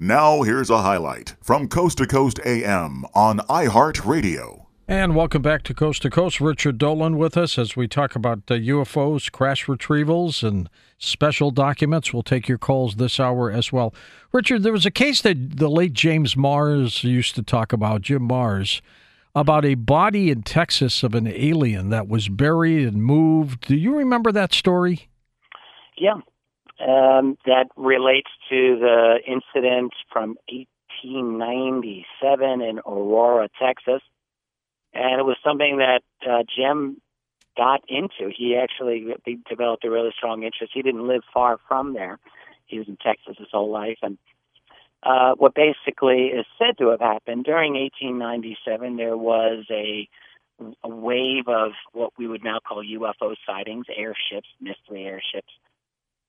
Now here's a highlight from Coast to Coast AM on iHeartRadio. And welcome back to Coast. Richard Dolan with us as we talk about UFOs, crash retrievals, and special documents. We'll take your calls this hour as well. Richard, there was a case that the late James Marrs used to talk about, Jim Marrs, about a body in Texas of an alien that was buried and moved. Do you remember that story? Yeah. That relates to the incident from 1897 in Aurora, Texas. And it was something that Jim got into. He actually developed a really strong interest. He didn't live far from there. He was in Texas his whole life. And what basically is said to have happened, during 1897, there was a wave of what we would now call UFO sightings, airships, mystery airships.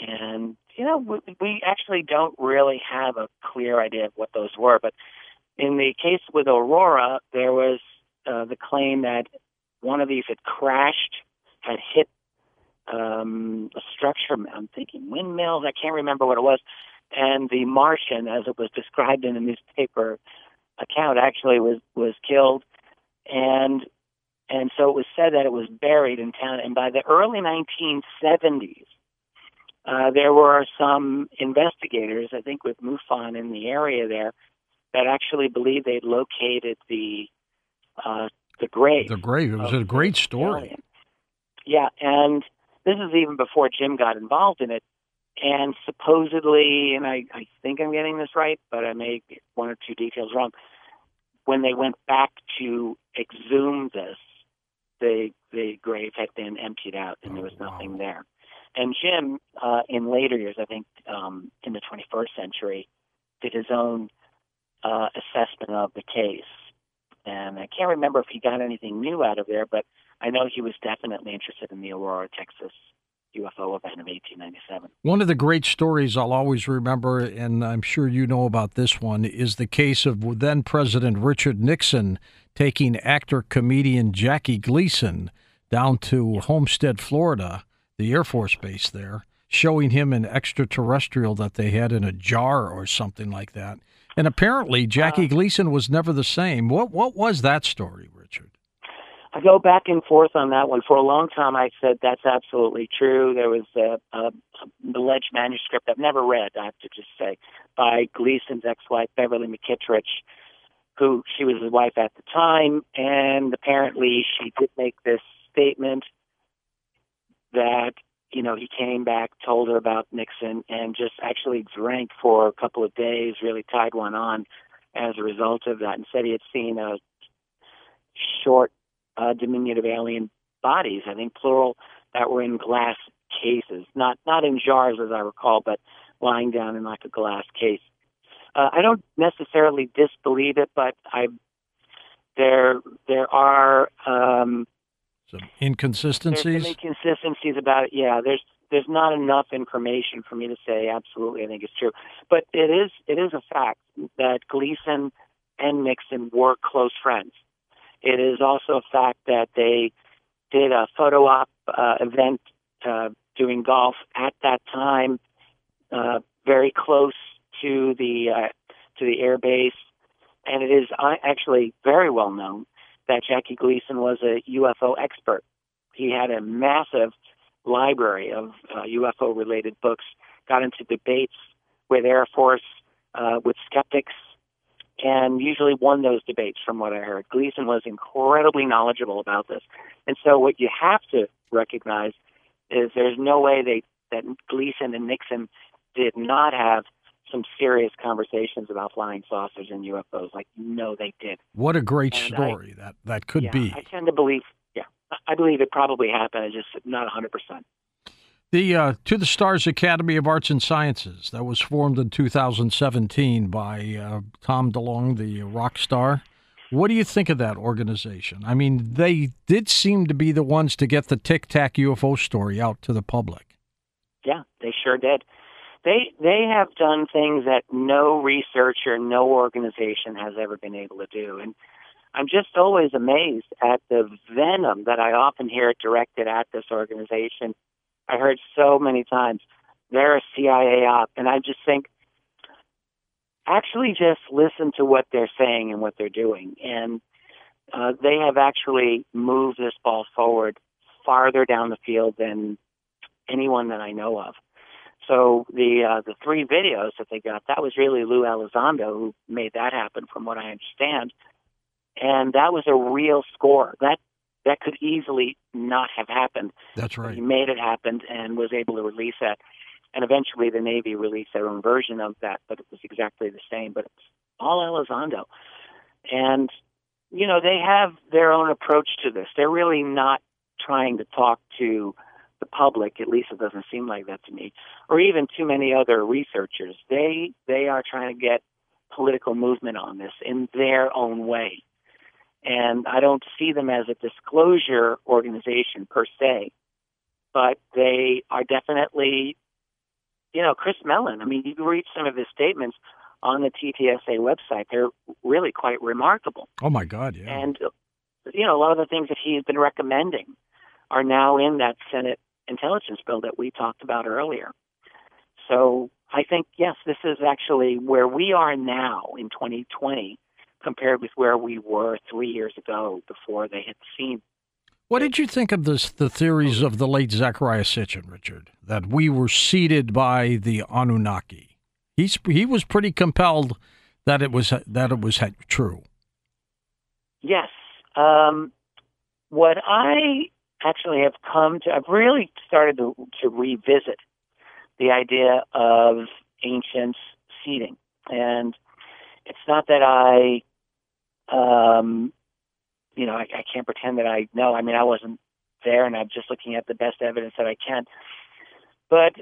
And, you know, we actually don't really have a clear idea of what those were. But in the case with Aurora, there was the claim that one of these had crashed, had hit a structure, I'm thinking windmills, I can't remember what it was, and the Martian, as it was described in the newspaper account, actually was killed, and so it was said that it was buried in town, and by the early 1970s, there were some investigators, I think with MUFON in the area there, that actually believed they'd located the grave. The grave. It was a great story. Yeah, and this is even before Jim got involved in it. And supposedly, and I think I'm getting this right, but I may get one or two details wrong, when they went back to exhume this, the grave had been emptied out and there was nothing there. And Jim, in later years, I think in the 21st century, did his own assessment of the case. And I can't remember if he got anything new out of there, but I know he was definitely interested in the Aurora, Texas UFO event of 1897. One of the great stories I'll always remember, and I'm sure you know about this one, is the case of then-President Richard Nixon taking actor-comedian Jackie Gleason down to Homestead, Florida, the Air Force Base there, showing him an extraterrestrial that they had in a jar or something like that. And apparently, Jackie Gleason was never the same. What was that story, Richard? I go back and forth on that one. For a long time, I said that's absolutely true. There was an alleged manuscript I've never read, I have to just say, by Gleason's ex-wife, Beverly McKittrich, who she was his wife at the time, and apparently she did make this statement that, you know, he came back, told her about Nixon, and just actually drank for a couple of days, really tied one on as a result of that, and said he had seen a short, diminutive alien bodies, I think plural, that were in glass cases, not in jars as I recall, but lying down in like a glass case. I don't necessarily disbelieve it, but there are some inconsistencies? There's some inconsistencies about it, yeah. There's not enough information for me to say absolutely I think it's true. But it is a fact that Gleason and Nixon were close friends. It is also a fact that they did a photo op event doing golf at that time, very close to the air base. And it is actually very well known that Jackie Gleason was a UFO expert. He had a massive library of UFO-related books, got into debates with Air Force, with skeptics, and usually won those debates from what I heard. Gleason was incredibly knowledgeable about this. And so what you have to recognize is there's no way that Gleason and Nixon did not have some serious conversations about flying saucers and UFOs. Like, no, they did. What a great story that could be. I tend to believe, I believe it probably happened. It's just not 100%. The To the Stars Academy of Arts and Sciences, that was formed in 2017 by Tom DeLonge, the rock star. What do you think of that organization? I mean, they did seem to be the ones to get the Tic Tac UFO story out to the public. Yeah, they sure did. They have done things that no researcher, no organization has ever been able to do. And I'm just always amazed at the venom that I often hear directed at this organization. I heard so many times, they're a CIA op. And I just think, actually just listen to what they're saying and what they're doing. And they have actually moved this ball forward farther down the field than anyone that I know of. So the three videos that they got, that was really Lou Elizondo who made that happen, from what I understand. And that was a real score. That could easily not have happened. That's right. He made it happen and was able to release that. And eventually the Navy released their own version of that, but it was exactly the same. But it's all Elizondo. And, you know, they have their own approach to this. They're really not trying to talk to the public, at least it doesn't seem like that to me, or even too many other researchers. They are trying to get political movement on this in their own way. And I don't see them as a disclosure organization per se, but they are definitely, you know, Chris Mellon. I mean, you can read some of his statements on the TTSA website. They're really quite remarkable. Oh, my God, yeah. And, you know, a lot of the things that he's been recommending are now in that Senate intelligence bill that we talked about earlier. So I think, yes, this is actually where we are now in 2020 compared with where we were 3 years ago before they hit the scene. What did you think of this, the theories of the late Zachariah Sitchin, Richard, that we were seeded by the Anunnaki? He was pretty compelled that it was true. Yes. What I actually have come to, I've really started to revisit the idea of ancient seeding. And it's not that I, you know, I can't pretend that I know. I mean, I wasn't there, and I'm just looking at the best evidence that I can. But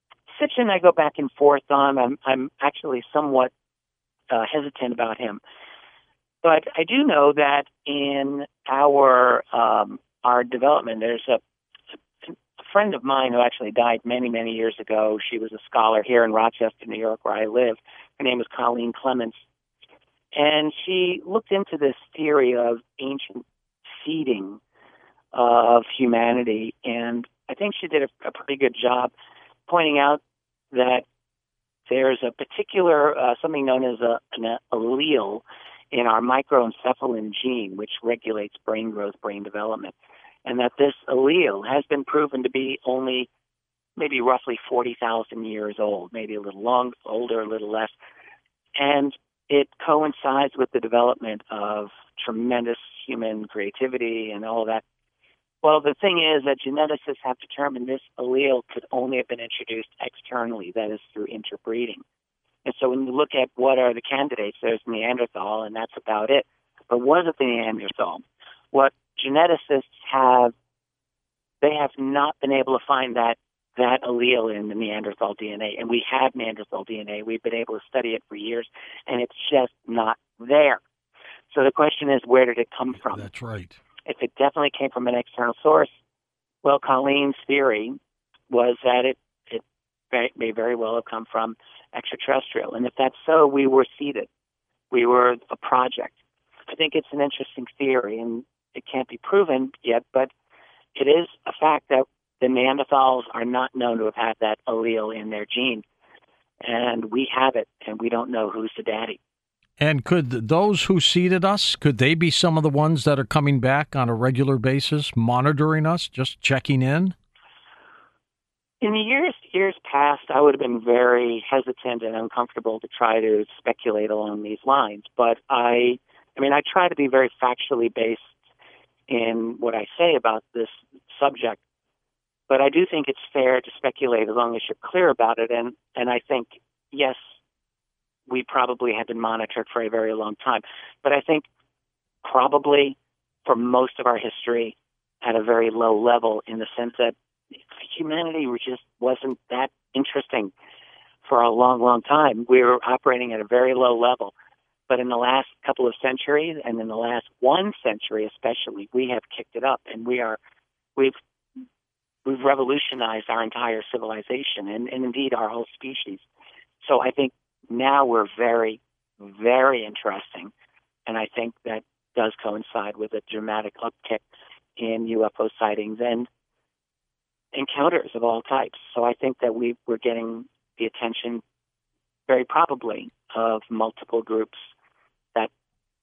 Sitchin and I go back and forth on. I'm actually somewhat hesitant about him. But I do know that in our development, there's a friend of mine who actually died many, many years ago. She was a scholar here in Rochester, New York, where I live. Her name was Colleen Clements. And she looked into this theory of ancient seeding of humanity, and I think she did a pretty good job pointing out that there's a particular, something known as an allele in our microencephalin gene, which regulates brain growth, brain development, and that this allele has been proven to be only maybe roughly 40,000 years old, maybe a little older, a little less, and it coincides with the development of tremendous human creativity and all that. Well, the thing is that geneticists have determined this allele could only have been introduced externally, that is through interbreeding. And so when you look at what are the candidates, there's Neanderthal, and that's about it. But was it the Neanderthal? What geneticists have, they have not been able to find that allele in the Neanderthal DNA, and we have Neanderthal DNA. We've been able to study it for years, and it's just not there. So the question is, where did it come from? That's right. If it definitely came from an external source, well, Colleen's theory was that it may very well have come from extraterrestrial. And if that's so, we were seeded. We were a project. I think it's an interesting theory, and it can't be proven yet, but it is a fact that the Neanderthals are not known to have had that allele in their gene. And we have it, and we don't know who's the daddy. And could those who seeded us, could they be some of the ones that are coming back on a regular basis, monitoring us, just checking in? In the years past, I would have been very hesitant and uncomfortable to try to speculate along these lines. But I try to be very factually based in what I say about this subject. But I do think it's fair to speculate as long as you're clear about it. And I think, yes, we probably have been monitored for a very long time. But I think probably for most of our history at a very low level, in the sense that humanity just wasn't that interesting for a long, long time. We were operating at a very low level. But in the last couple of centuries, and in the last one century especially, we have kicked it up, and we've revolutionized our entire civilization and indeed our whole species. So I think now we're very, very interesting. And I think that does coincide with a dramatic uptick in UFO sightings and encounters of all types. So I think that we're getting the attention very probably of multiple groups that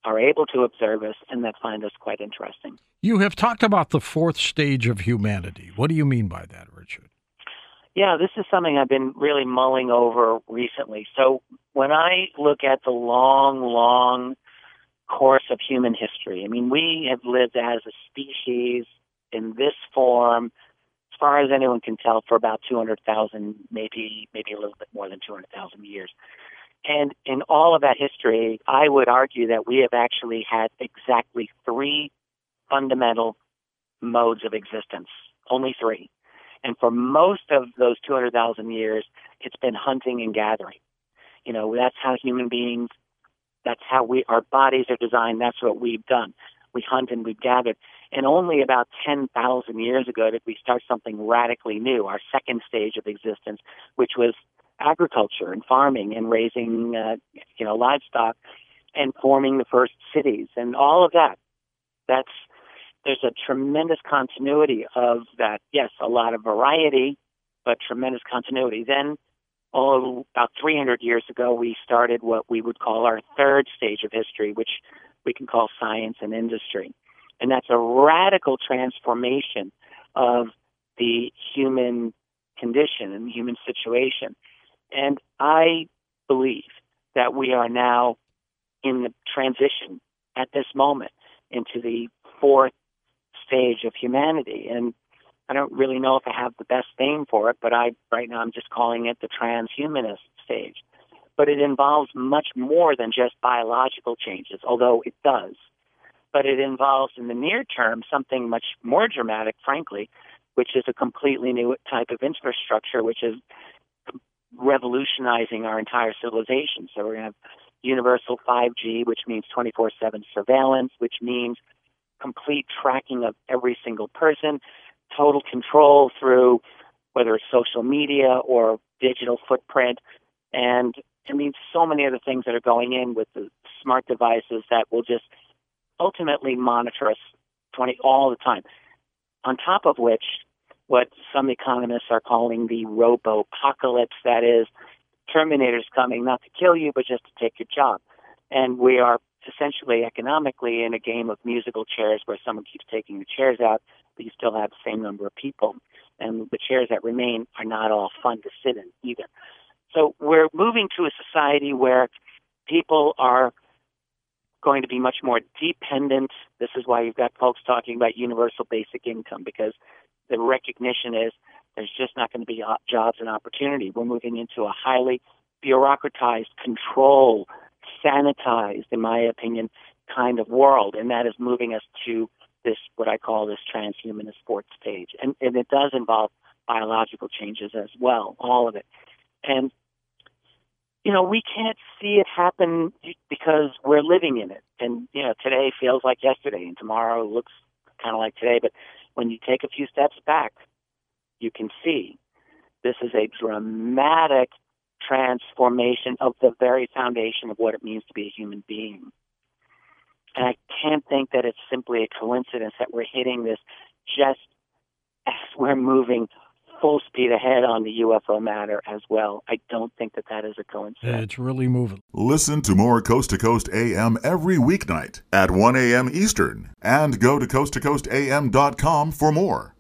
are able to observe us and that find us quite interesting. You have talked about the fourth stage of humanity. What do you mean by that, Richard? Yeah, this is something I've been really mulling over recently. So when I look at the long, long course of human history, I mean, we have lived as a species in this form, as far as anyone can tell, for about 200,000, maybe a little bit more than 200,000 years. And in all of that history, I would argue that we have actually had exactly three fundamental modes of existence, only three. And for most of those 200,000 years, it's been hunting and gathering. You know, that's how human beings, that's how our bodies are designed. That's what we've done. We hunt and we've gathered. And only about 10,000 years ago did we start something radically new, our second stage of existence, which was agriculture and farming and raising, livestock and forming the first cities and all of that. There's a tremendous continuity of that. Yes, a lot of variety, but tremendous continuity. Then about 300 years ago, we started what we would call our third stage of history, which we can call science and industry. And that's a radical transformation of the human condition and human situation. And I believe that we are now in the transition at this moment into the fourth stage of humanity. And I don't really know if I have the best name for it, but right now I'm just calling it the transhumanist stage. But it involves much more than just biological changes, although it does. But it involves, in the near term, something much more dramatic, frankly, which is a completely new type of infrastructure, which is revolutionizing our entire civilization. So we're going to have universal 5G, which means 24/7 surveillance, which means complete tracking of every single person, total control through whether it's social media or digital footprint. And I mean, so many other things that are going in with the smart devices that will just ultimately monitor us all the time. On top of which, what some economists are calling the robo-apocalypse, that is, Terminator's coming not to kill you, but just to take your job. And we are essentially economically in a game of musical chairs where someone keeps taking the chairs out, but you still have the same number of people. And the chairs that remain are not all fun to sit in either. So we're moving to a society where people are going to be much more dependent. This is why you've got folks talking about universal basic income, because the recognition is there's just not going to be jobs and opportunity. We're moving into a highly bureaucratized, controlled, sanitized, in my opinion, kind of world, and that is moving us to this, what I call this transhumanist fourth stage. And it does involve biological changes as well, all of it. And, you know, we can't see it happen because we're living in it. And, you know, today feels like yesterday and tomorrow looks kind of like today. But when you take a few steps back, you can see this is a dramatic transformation of the very foundation of what it means to be a human being. And I can't think that it's simply a coincidence that we're hitting this just as we're moving full speed ahead on the UFO matter as well. I don't think that is a coincidence. Yeah, it's really moving. Listen to more Coast to Coast AM every weeknight at 1 a.m. Eastern and go to coasttocoastam.com for more.